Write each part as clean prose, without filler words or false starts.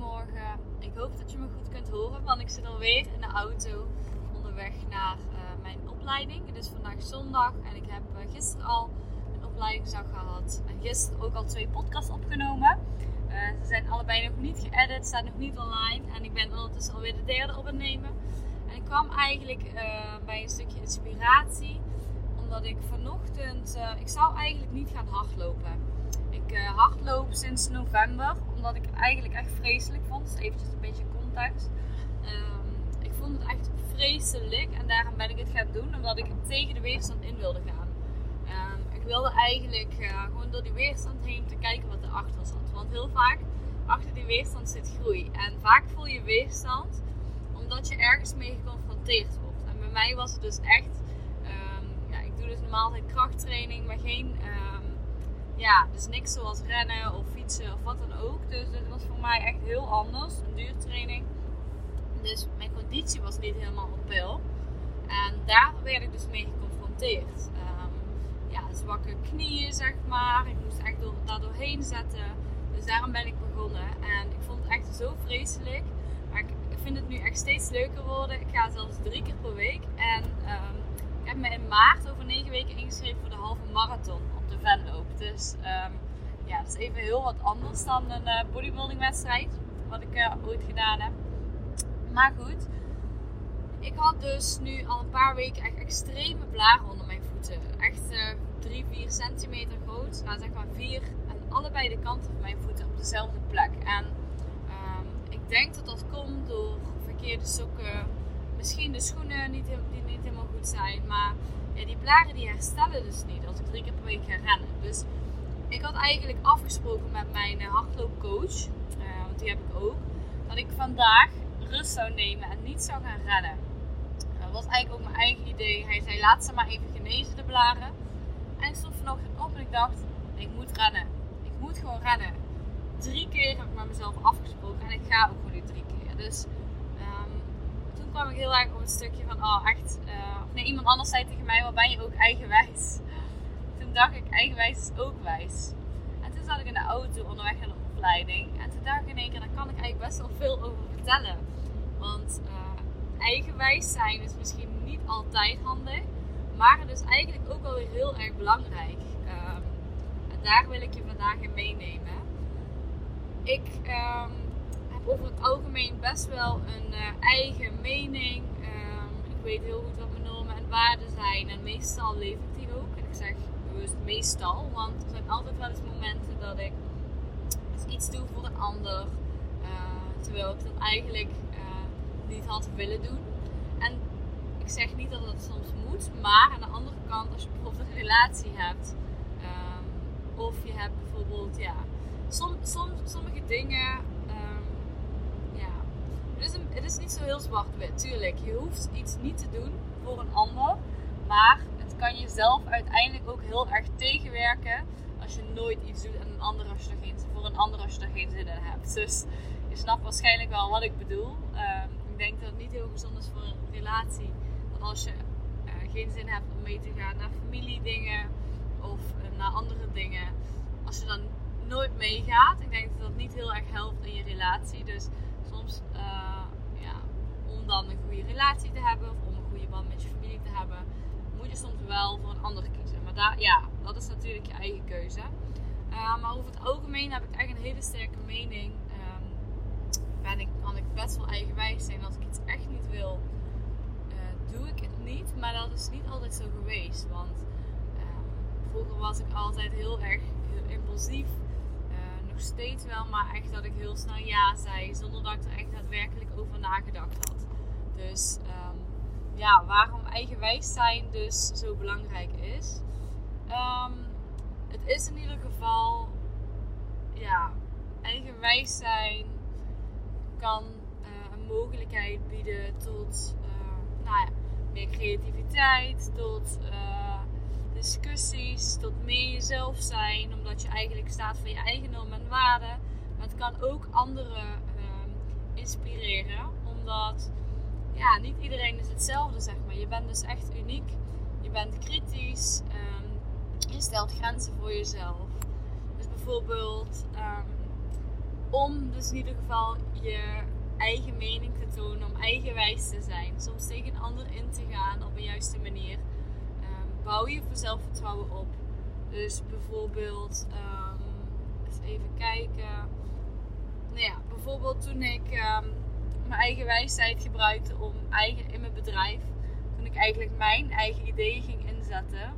Goedemorgen. Ik hoop dat je me goed kunt horen, want ik zit alweer in de auto onderweg naar mijn opleiding. Het is vandaag zondag en ik heb gisteren al een opleidingsdag gehad. En gisteren ook al 2 podcasts opgenomen. Ze zijn allebei nog niet geëdit, staan nog niet online. En ik ben ondertussen alweer de derde op het nemen. En ik kwam eigenlijk bij een stukje inspiratie. Omdat ik vanochtend, ik zou eigenlijk niet gaan hardlopen. Ik hardloop sinds november, omdat ik het eigenlijk echt vreselijk vond. Dus eventjes een beetje context. Ik vond het echt vreselijk en daarom ben ik het gaan doen, omdat ik tegen de weerstand in wilde gaan. Ik wilde eigenlijk gewoon door die weerstand heen te kijken wat erachter zat. Want heel vaak, achter die weerstand zit groei. En vaak voel je weerstand, omdat je ergens mee geconfronteerd wordt. En bij mij was het dus echt, ik doe dus normaal altijd krachttraining, maar geen... dus niks zoals rennen of fietsen of wat dan ook. Dus dat was voor mij echt heel anders. Een duurtraining. Dus mijn conditie was niet helemaal op peil. En daar werd ik dus mee geconfronteerd. Zwakke knieën zeg maar. Ik moest echt daar doorheen zetten. Dus daarom ben ik begonnen. En ik vond het echt zo vreselijk. Maar ik vind het nu echt steeds leuker worden. Ik ga zelfs 3 keer per week. En ik heb me in maart over 9 weken ingeschreven voor de halve marathon. De venloop. Dus dat is even heel wat anders dan een bodybuilding wedstrijd. Wat ik ooit gedaan heb. Maar goed. Ik had dus nu al een paar weken echt extreme blaren onder mijn voeten. Echt 3-4 centimeter groot. Nou zeg maar 4 aan allebei de kanten van mijn voeten op dezelfde plek. En ik denk dat dat komt door verkeerde sokken. Misschien de schoenen die niet helemaal goed zijn. Maar... ja, die blaren die herstellen dus niet als ik 3 keer per week ga rennen. Dus ik had eigenlijk afgesproken met mijn hardloopcoach, want die heb ik ook, dat ik vandaag rust zou nemen en niet zou gaan rennen. Dat was eigenlijk ook mijn eigen idee. Hij zei, laat ze maar even genezen, de blaren. En ik stond vanochtend op en ik dacht, ik moet rennen. Ik moet gewoon rennen. 3 keer heb ik met mezelf afgesproken en ik ga ook gewoon die 3 keer. Dus... toen kwam ik heel erg op een stukje van, iemand anders zei tegen mij, wat ben je ook eigenwijs? Toen dacht ik, eigenwijs is ook wijs. En toen zat ik in de auto onderweg naar de opleiding. En toen dacht ik in één keer, daar kan ik eigenlijk best wel veel over vertellen. Want eigenwijs zijn is misschien niet altijd handig, maar het is eigenlijk ook wel weer heel erg belangrijk. En daar wil ik je vandaag in meenemen. Ik... over het algemeen best wel een eigen mening. Ik weet heel goed wat mijn normen en waarden zijn. En meestal leef ik die ook. En ik zeg bewust meestal. Want er zijn altijd wel eens momenten dat ik iets doe voor een ander. Terwijl ik dat eigenlijk niet had willen doen. En ik zeg niet dat dat soms moet. Maar aan de andere kant, als je bijvoorbeeld een relatie hebt. Of je hebt bijvoorbeeld, sommige dingen... Het is niet zo heel zwart-wit, tuurlijk. Je hoeft iets niet te doen voor een ander. Maar het kan jezelf uiteindelijk ook heel erg tegenwerken. Als je nooit iets doet aan voor een ander als je er geen zin in hebt. Dus je snapt waarschijnlijk wel wat ik bedoel. Ik denk dat het niet heel gezond is voor een relatie. Dat als je geen zin hebt om mee te gaan naar familiedingen of naar andere dingen. Als je dan nooit meegaat. Ik denk dat dat niet heel erg helpt in je relatie. Dus... soms om dan een goede relatie te hebben of om een goede band met je familie te hebben, moet je soms wel voor een ander kiezen. Maar dat is natuurlijk je eigen keuze. Maar over het algemeen heb ik echt een hele sterke mening. Kan ik best wel eigenwijs zijn. Als ik iets echt niet wil, doe ik het niet. Maar dat is niet altijd zo geweest. Want vroeger was ik altijd heel erg heel impulsief. Steeds wel, maar echt dat ik heel snel ja zei, zonder dat ik er echt daadwerkelijk over nagedacht had. Dus waarom eigenwijs zijn dus zo belangrijk is. Het is in ieder geval, eigenwijs zijn kan een mogelijkheid bieden tot meer creativiteit, tot... discussies, tot meer jezelf zijn, omdat je eigenlijk staat voor je eigen normen en waarden. Maar het kan ook anderen inspireren, omdat niet iedereen is hetzelfde, zeg maar. Je bent dus echt uniek, je bent kritisch, je stelt grenzen voor jezelf. Dus bijvoorbeeld, om dus in ieder geval je eigen mening te tonen, om eigenwijs te zijn, soms tegen een ander in te gaan op een juiste manier, bouw je zelfvertrouwen op. Dus bijvoorbeeld, eens even kijken, nou ja, bijvoorbeeld toen ik mijn eigen wijsheid gebruikte om in mijn bedrijf, toen ik eigenlijk mijn eigen ideeën ging inzetten,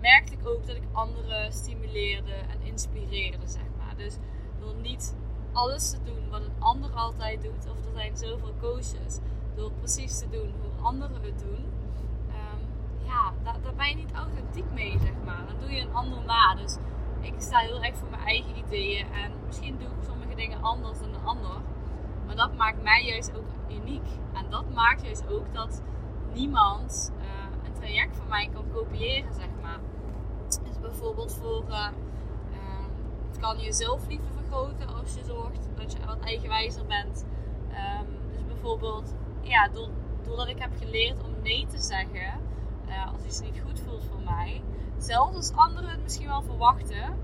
merkte ik ook dat ik anderen stimuleerde en inspireerde, zeg maar. Dus door niet alles te doen wat een ander altijd doet, of er zijn zoveel coaches, door precies te doen hoe anderen het doen, ja, daar ben je niet authentiek mee, zeg maar. Dan doe je een ander na. Dus ik sta heel erg voor mijn eigen ideeën en misschien doe ik sommige dingen anders dan een ander, maar dat maakt mij juist ook uniek. En dat maakt juist ook dat niemand een traject van mij kan kopiëren, zeg maar. Dus bijvoorbeeld voor het kan je zelfliefde vergroten als je zorgt dat je wat eigenwijzer bent. Dus bijvoorbeeld, ja, doordat ik heb geleerd om nee te zeggen als iets niet goed voelt voor mij, zelfs als anderen het misschien wel verwachten,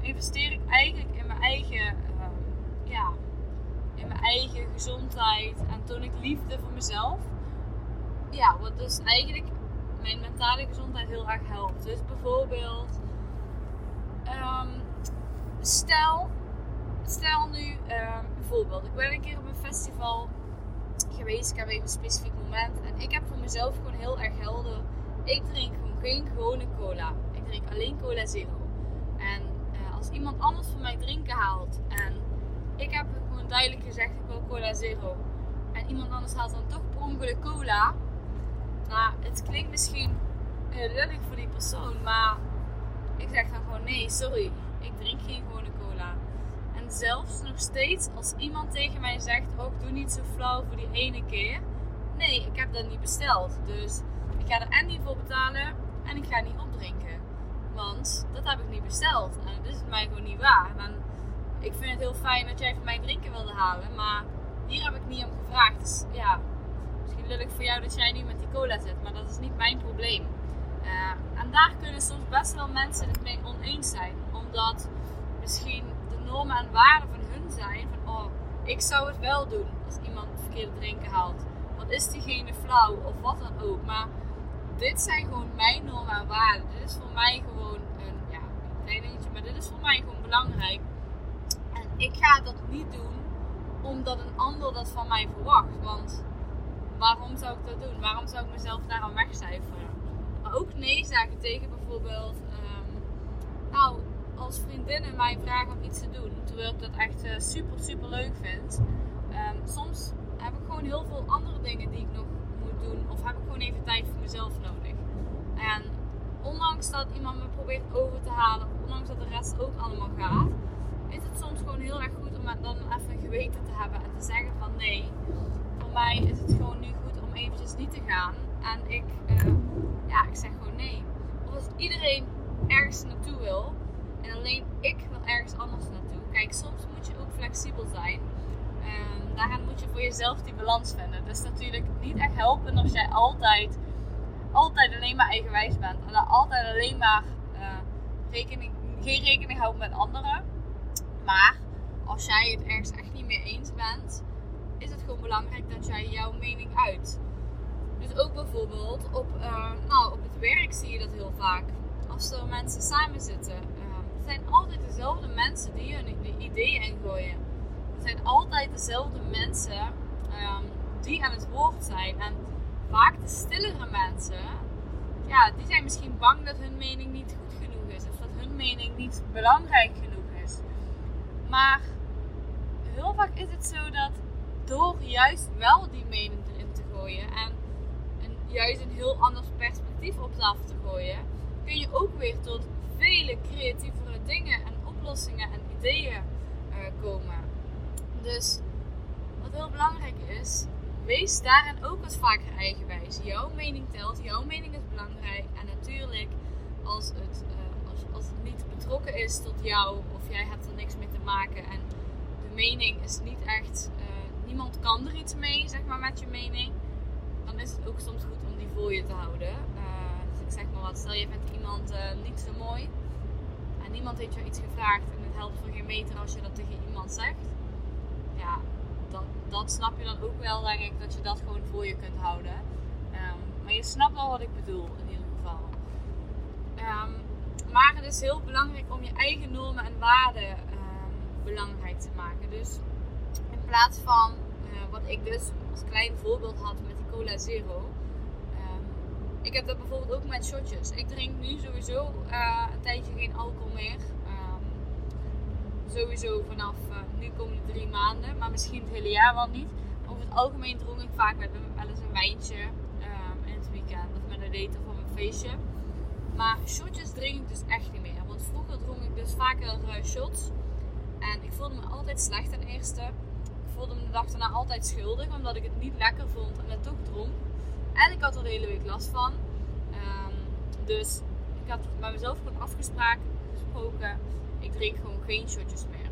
investeer ik eigenlijk in mijn eigen in mijn eigen gezondheid en toon ik liefde voor mezelf. Ja, wat dus eigenlijk mijn mentale gezondheid heel erg helpt. Dus bijvoorbeeld, stel nu bijvoorbeeld, ik ben een keer op een festival geweest, ik heb even een specifiek moment en ik heb voor mezelf gewoon heel erg helder, ik drink gewoon geen gewone cola, ik drink alleen cola zero. En als iemand anders voor mij drinken haalt en ik heb gewoon duidelijk gezegd ik wil cola zero en iemand anders haalt dan toch per ongeluk cola, nou, het klinkt misschien heel lullig voor die persoon, maar ik zeg dan gewoon nee, sorry, ik drink geen gewone cola. En zelfs nog steeds als iemand tegen mij zegt, oh, doe niet zo flauw voor die ene keer. Nee, ik heb dat niet besteld. Dus ik ga er en niet voor betalen en ik ga niet opdrinken. Want dat heb ik niet besteld. En dat is het mij gewoon niet waar. En ik vind het heel fijn dat jij van mij drinken wilde halen. Maar hier heb ik niet om gevraagd. Dus ja, misschien lullig voor jou dat jij nu met die cola zit. Maar dat is niet mijn probleem. En daar kunnen soms best wel mensen het mee oneens zijn. Omdat misschien de normen en waarden van hun zijn. Van oh, ik zou het wel doen als iemand het verkeerde drinken haalt. Wat is diegene flauw of wat dan ook. Maar dit zijn gewoon mijn normen en waarden. Dit is voor mij gewoon een klein dingetje. Maar dit is voor mij gewoon belangrijk. En ik ga dat niet doen omdat een ander dat van mij verwacht. Want waarom zou ik dat doen? Waarom zou ik mezelf daar aan wegcijferen? Maar ook nee zeggen tegen bijvoorbeeld, als vriendinnen mij vragen om iets te doen, terwijl ik dat echt super leuk vind. Soms heb ik gewoon heel veel andere dingen die ik nog moet doen, of heb ik gewoon even tijd voor mezelf nodig. En ondanks dat iemand me probeert over te halen, ondanks dat de rest ook allemaal gaat, is het soms gewoon heel erg goed om dan even een geweten te hebben en te zeggen van nee, voor mij is het gewoon nu goed om eventjes niet te gaan. En ik zeg gewoon nee. Of als iedereen ergens naartoe wil en alleen ik wil ergens anders naartoe. Kijk, soms moet je ook flexibel zijn. Daaraan moet je voor jezelf die balans vinden. Het is natuurlijk niet echt helpen als jij altijd alleen maar eigenwijs bent. En altijd alleen maar geen rekening houdt met anderen. Maar als jij het ergens echt niet mee eens bent, is het gewoon belangrijk dat jij jouw mening uit. Dus ook bijvoorbeeld op het werk zie je dat heel vaak. Als er mensen samen zitten, het zijn altijd dezelfde mensen die hun ideeën ingooien. Het zijn altijd dezelfde mensen die aan het woord zijn. En vaak de stillere mensen, ja, die zijn misschien bang dat hun mening niet goed genoeg is. Of dat hun mening niet belangrijk genoeg is. Maar heel vaak is het zo dat door juist wel die mening erin te gooien en juist een heel ander perspectief op tafel te gooien, kun je ook weer tot vele creatievere dingen en oplossingen en ideeën komen. Dus wat heel belangrijk is, wees daarin ook wat vaker eigenwijs. Jouw mening telt, jouw mening is belangrijk. En natuurlijk, als het niet betrokken is tot jou of jij hebt er niks mee te maken en de mening is niet echt, niemand kan er iets mee, zeg maar, met je mening, dan is het ook soms goed om die voor je te houden. Dus ik zeg maar wat, stel je vindt iemand niet zo mooi. en niemand heeft jou iets gevraagd en het helpt voor geen meter als je dat tegen iemand zegt. Ja, dat snap je dan ook wel, denk ik, dat je dat gewoon voor je kunt houden. Maar je snapt wel wat ik bedoel in ieder geval. Maar het is heel belangrijk om je eigen normen en waarden belangrijk te maken. Dus in plaats van wat ik dus als klein voorbeeld had met die Cola Zero. Ik heb dat bijvoorbeeld ook met shotjes. Ik drink nu sowieso een tijdje geen alcohol meer. Sowieso vanaf nu komende 3 maanden. Maar misschien het hele jaar wel niet. Over het algemeen dronk ik vaak met wel eens een wijntje in het weekend. Of met een date of op een feestje. Maar shotjes drink ik dus echt niet meer. Want vroeger dronk ik dus vaker shots. En ik voelde me altijd slecht ten eerste. Ik voelde me de dag daarna altijd schuldig. Omdat ik het niet lekker vond en het toch dronk. En ik had er de hele week last van. Dus ik had bij mezelf gewoon afgesproken. Ik drink gewoon geen shotjes meer.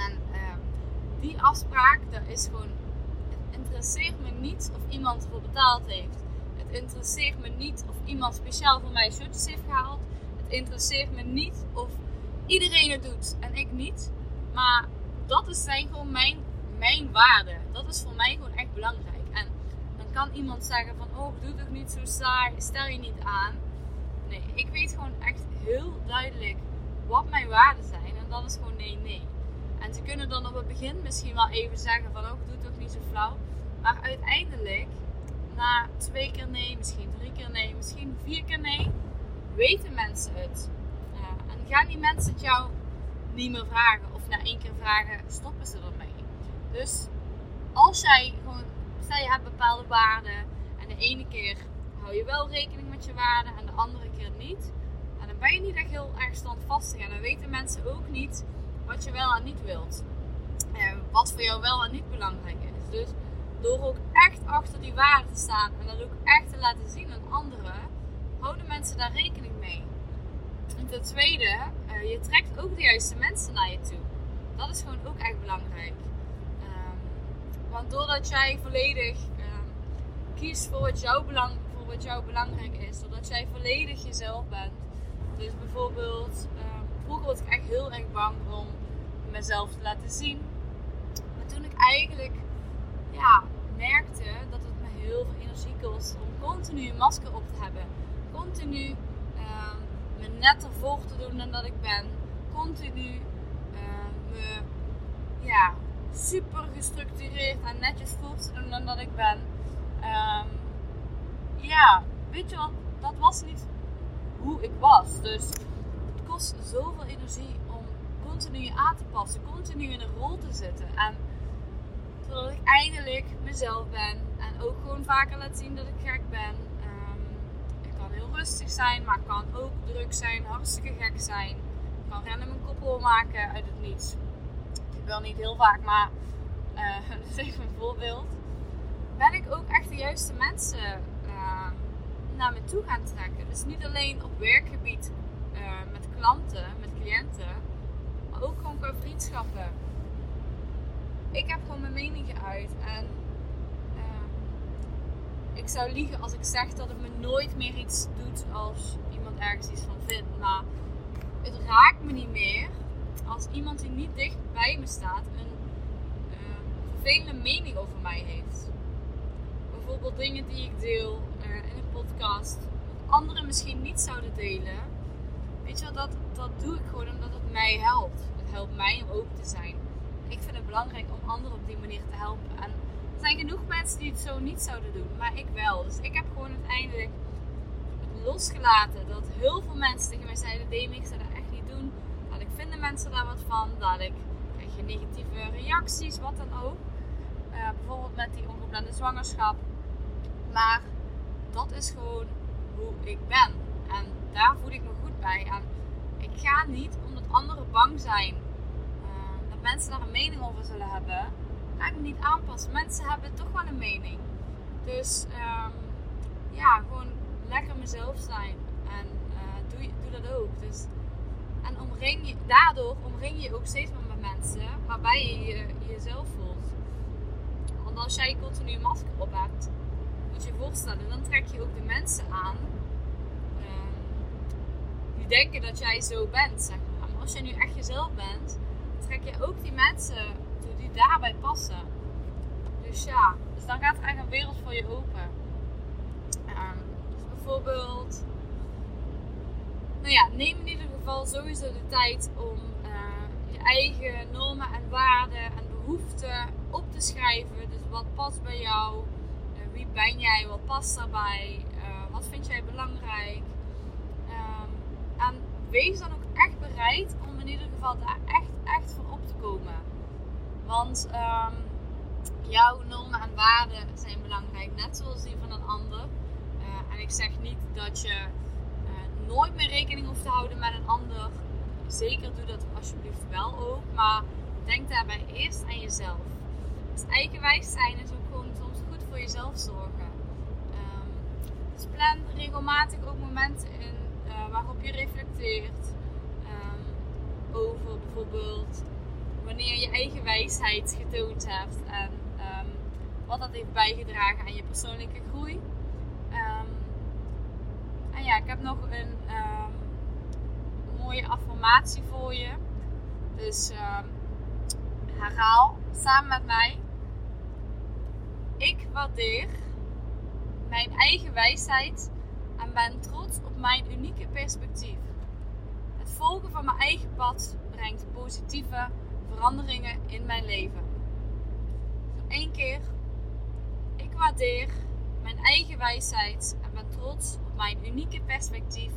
En die afspraak, dat is gewoon... Het interesseert me niet of iemand ervoor betaald heeft. Het interesseert me niet of iemand speciaal voor mij shotjes heeft gehaald. Het interesseert me niet of iedereen het doet en ik niet. Maar dat zijn gewoon mijn waarden. Dat is voor mij gewoon echt belangrijk. Kan iemand zeggen van, oh, doe toch niet zo saai, stel je niet aan. Nee, ik weet gewoon echt heel duidelijk wat mijn waarden zijn. En dat is gewoon nee, nee. En ze kunnen dan op het begin misschien wel even zeggen van, oh, doe toch niet zo flauw. Maar uiteindelijk, na 2 keer nee, misschien 3 keer nee, misschien 4 keer nee, weten mensen het. En gaan die mensen het jou niet meer vragen. Of na 1 keer vragen, stoppen ze ermee. Dus als jij gewoon... Stel je hebt bepaalde waarden en de ene keer hou je wel rekening met je waarden en de andere keer niet. En dan ben je niet echt heel erg standvastig en dan weten mensen ook niet wat je wel en niet wilt. Wat voor jou wel en niet belangrijk is. Dus door ook echt achter die waarden te staan en dat ook echt te laten zien aan anderen, houden mensen daar rekening mee. En ten tweede, je trekt ook de juiste mensen naar je toe. Dat is gewoon ook echt belangrijk. Want doordat jij volledig kiest voor wat jou belangrijk is. Doordat jij volledig jezelf bent. Dus bijvoorbeeld, vroeger was ik echt heel erg bang om mezelf te laten zien. Maar toen ik eigenlijk merkte dat het me heel veel energie kost om continu een masker op te hebben. Continu me netter voor te doen dan dat ik ben. Continu me... Ja, super gestructureerd en netjes voelt dan dat ik ben. Weet je wat? Dat was niet hoe ik was. Dus het kost zoveel energie om continu je aan te passen, continu in een rol te zitten. En totdat ik eindelijk mezelf ben en ook gewoon vaker laat zien dat ik gek ben. Ik kan heel rustig zijn, maar ik kan ook druk zijn, hartstikke gek zijn. Ik kan random een koppel maken uit het niets. Wel niet heel vaak, maar dat is even een voorbeeld. Ben ik ook echt de juiste mensen naar me toe gaan trekken. Dus niet alleen op werkgebied met klanten, met cliënten, maar ook gewoon qua vriendschappen. Ik heb gewoon mijn mening geuit en ik zou liegen als ik zeg dat het me nooit meer iets doet als iemand ergens iets van vindt. Maar het raakt me niet meer. Als iemand die niet dicht bij me staat een vervelende mening over mij heeft. Bijvoorbeeld dingen die ik deel in een podcast. Wat anderen misschien niet zouden delen. Weet je wel, dat doe ik gewoon omdat het mij helpt. Het helpt mij om open te zijn. Ik vind het belangrijk om anderen op die manier te helpen. En er zijn genoeg mensen die het zo niet zouden doen. Maar ik wel. Dus ik heb gewoon uiteindelijk losgelaten. Dat heel veel mensen tegen mij zeiden, Demi, ik zou dat echt niet doen. Dat ik vinden mensen daar wat van, dat ik krijg je negatieve reacties, wat dan ook. Bijvoorbeeld met die ongeplande zwangerschap. Maar dat is gewoon hoe ik ben. En daar voel ik me goed bij. En ik ga niet, omdat anderen bang zijn dat mensen daar een mening over zullen hebben, ga ik me niet aanpassen. Mensen hebben toch wel een mening. Dus gewoon lekker mezelf zijn. En doe dat ook. Dus... En daardoor omring je ook steeds meer met mensen waarbij je jezelf voelt. Want als jij continu een masker op hebt, moet je je voorstellen, dan trek je ook de mensen aan die denken dat jij zo bent, zeg maar. Maar als je nu echt jezelf bent, trek je ook die mensen toe die daarbij passen. Dus ja, dus dan gaat er echt een wereld voor je open. Dus bijvoorbeeld, nou ja, neem in ieder geval sowieso de tijd om je eigen normen en waarden en behoeften op te schrijven. Dus wat past bij jou? Wie ben jij? Wat past daarbij? Wat vind jij belangrijk? En wees dan ook echt bereid om in ieder geval daar echt voor op te komen. Want jouw normen en waarden zijn belangrijk, net zoals die van een ander. En ik zeg niet dat je nooit meer rekening hoeft te houden met een ander. Zeker doe dat alsjeblieft wel ook. Maar denk daarbij eerst aan jezelf. Dus eigenwijs zijn is ook gewoon soms goed voor jezelf zorgen. Dus plan regelmatig ook momenten in waarop je reflecteert. Over bijvoorbeeld wanneer je eigen wijsheid getoond hebt. En wat dat heeft bijgedragen aan je persoonlijke groei. En ja, ik heb nog een mooie affirmatie voor je. Dus herhaal samen met mij. Ik waardeer mijn eigen wijsheid en ben trots op mijn unieke perspectief. Het volgen van mijn eigen pad brengt positieve veranderingen in mijn leven. Nog één keer. Ik waardeer mijn eigen wijsheid en ben trots op mijn unieke perspectief.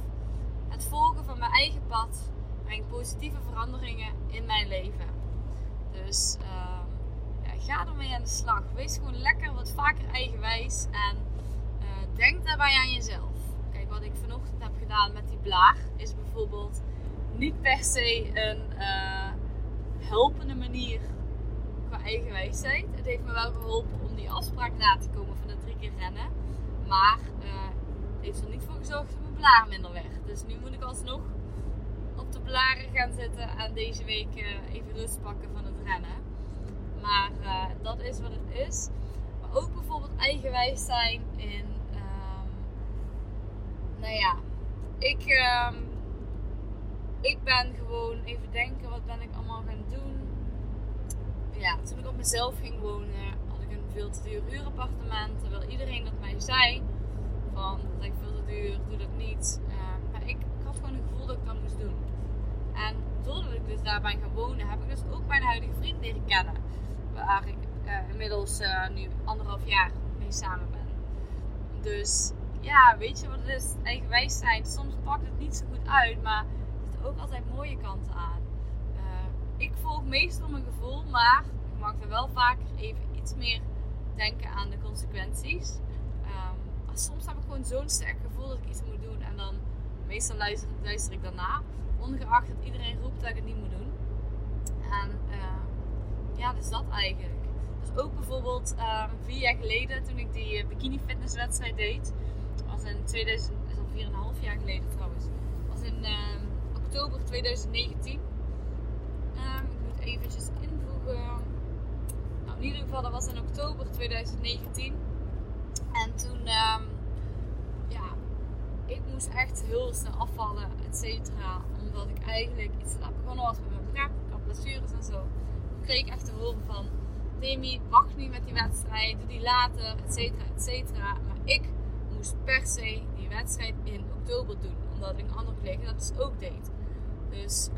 Het volgen van mijn eigen pad brengt positieve veranderingen in mijn leven. Dus ga ermee aan de slag. Wees gewoon lekker wat vaker eigenwijs en denk daarbij aan jezelf. Kijk, wat ik vanochtend heb gedaan met die blaar is bijvoorbeeld niet per se een helpende manier qua eigenwijsheid. Het heeft me wel geholpen om die afspraak na te komen van de 3 keer rennen. Maar het heeft er niet voor gezorgd dat mijn blaar minder werd. Dus nu moet ik alsnog op de blaren gaan zitten en deze week even rust pakken van het rennen. Maar dat is wat het is. Maar ook bijvoorbeeld eigenwijs zijn in... nou ja, ik ben gewoon even denken, wat ben ik allemaal gaan doen? Ja, toen ik op mezelf ging wonen, had ik een veel te duur huurappartement. Terwijl iedereen dat mij zei, van dat lijkt veel te duur, doe dat niet. Maar ik had gewoon het gevoel dat ik dat moest doen. En doordat ik dus daarbij ga wonen, heb ik dus ook mijn huidige vriend leren kennen. Waar ik inmiddels nu 1,5 jaar mee samen ben. Dus ja, weet je wat het is? Eigenwijs zijn, soms pakt het niet zo goed uit, maar er zitten ook altijd mooie kanten aan. Ik volg meestal mijn gevoel, maar ik mag er wel vaker even iets meer denken aan de consequenties. Maar soms heb ik gewoon zo'n sterk gevoel dat ik iets moet doen en dan meestal luister ik daarna. Ongeacht dat iedereen roept dat ik het niet moet doen. En ja, dus dat eigenlijk. Dus ook bijvoorbeeld 4 jaar geleden toen ik die bikini fitness wedstrijd deed. Was in 2000, is al 4,5 jaar geleden trouwens. Was in oktober 2019. Ik moet eventjes invoegen. Nou, in ieder geval, dat was in oktober 2019. En toen, ja, ik moest echt heel snel afvallen, et cetera. Omdat ik eigenlijk iets aan begonnen was met mijn prep. Ik had blessures en zo. Toen kreeg ik echt te horen van, Demi, wacht niet met die wedstrijd. Doe die later, et cetera, et cetera. Maar ik moest per se die wedstrijd in oktober doen. Omdat ik een andere collega dat dus ook deed. Dus,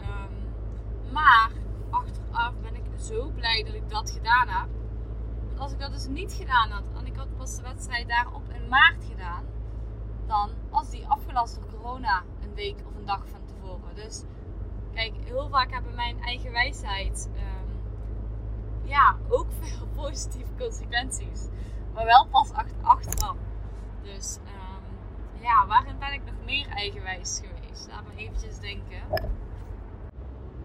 maar achteraf ben ik zo blij dat ik dat gedaan heb. Want als ik dat dus niet gedaan had. En ik had pas de wedstrijd daarop in maart gedaan. Dan was die afgelast door corona een week of een dag van tevoren. Dus kijk, heel vaak hebben mijn eigen wijsheid... ja, ook veel positieve consequenties. Maar wel pas achteraf. Dus ja, waarin ben ik nog meer eigenwijs geweest? Laat me eventjes denken.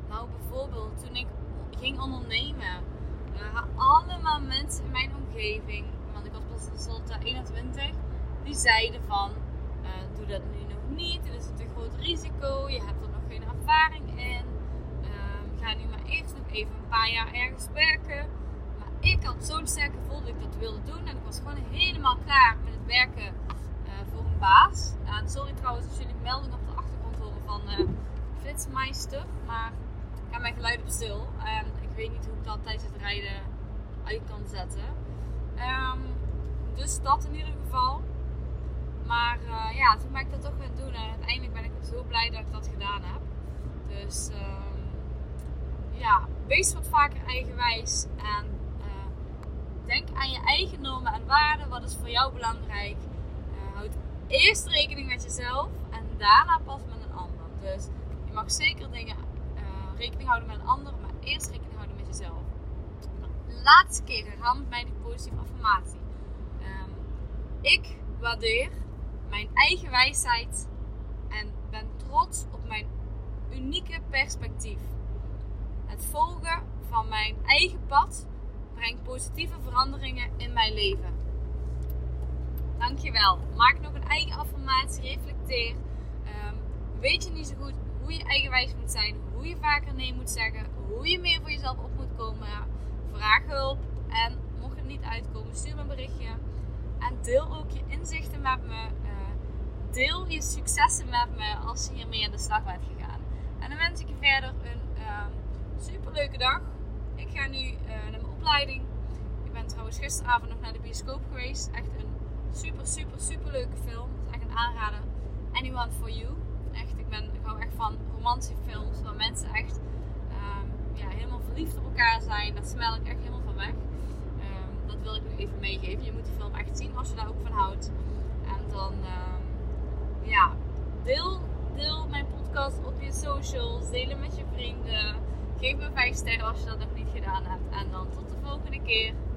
Nou, bijvoorbeeld toen ik ging ondernemen. Waren allemaal mensen in mijn omgeving. Want ik was pas tenslotte 21. Die zeiden van, doe dat nu nog niet. Dit is een te groot risico. Je hebt er nog geen ervaring in. Ga nu maar eerst nog even een paar jaar ergens werken. Maar ik had zo'n sterk gevoel dat ik dat wilde doen. En ik was gewoon helemaal klaar met het werken voor een baas. En sorry trouwens als jullie meldingen op de achtergrond horen van flits mijn stuff, maar ik heb mijn geluid op stil. En ik weet niet hoe ik dat tijdens het rijden uit kan zetten. Dus dat in ieder geval. Maar ja, toen ben ik dat toch gaan doen. En uiteindelijk ben ik zo blij dat ik dat gedaan heb. Dus ja, wees wat vaker eigenwijs. En denk aan je eigen normen en waarden. Wat is voor jou belangrijk? Houd eerst rekening met jezelf. En daarna pas met een ander. Dus je mag zeker dingen rekening houden met een ander. Maar eerst rekening houden met jezelf. De laatste keer herhaal mij de positieve affirmatie. Ik waardeer mijn eigen wijsheid en ben trots op mijn unieke perspectief. Het volgen van mijn eigen pad brengt positieve veranderingen in mijn leven. Dankjewel. Maak nog een eigen affirmatie, reflecteer. Weet je niet zo goed hoe je eigenwijs moet zijn, hoe je vaker nee moet zeggen, hoe je meer voor jezelf op moet komen. Vraag hulp en mocht het niet uitkomen, stuur me een berichtje. En deel ook je inzichten met me. Deel je successen met me als je hiermee aan de slag bent gegaan. En dan wens ik je verder een superleuke dag. Ik ga nu naar mijn opleiding. Ik ben trouwens gisteravond nog naar de bioscoop geweest. Echt een super leuke film. Het is echt een aanrader. Anyone for You. Echt, ik hou echt van romantiefilms. Waar mensen echt helemaal verliefd op elkaar zijn. Dat smel ik echt helemaal van weg. Dat wil ik nog even meegeven. Je moet die film echt zien als je daar ook van houdt. En dan deel mijn podcast op je socials. Deel hem met je vrienden. Geef me 5 sterren als je dat nog niet gedaan hebt. En dan tot de volgende keer.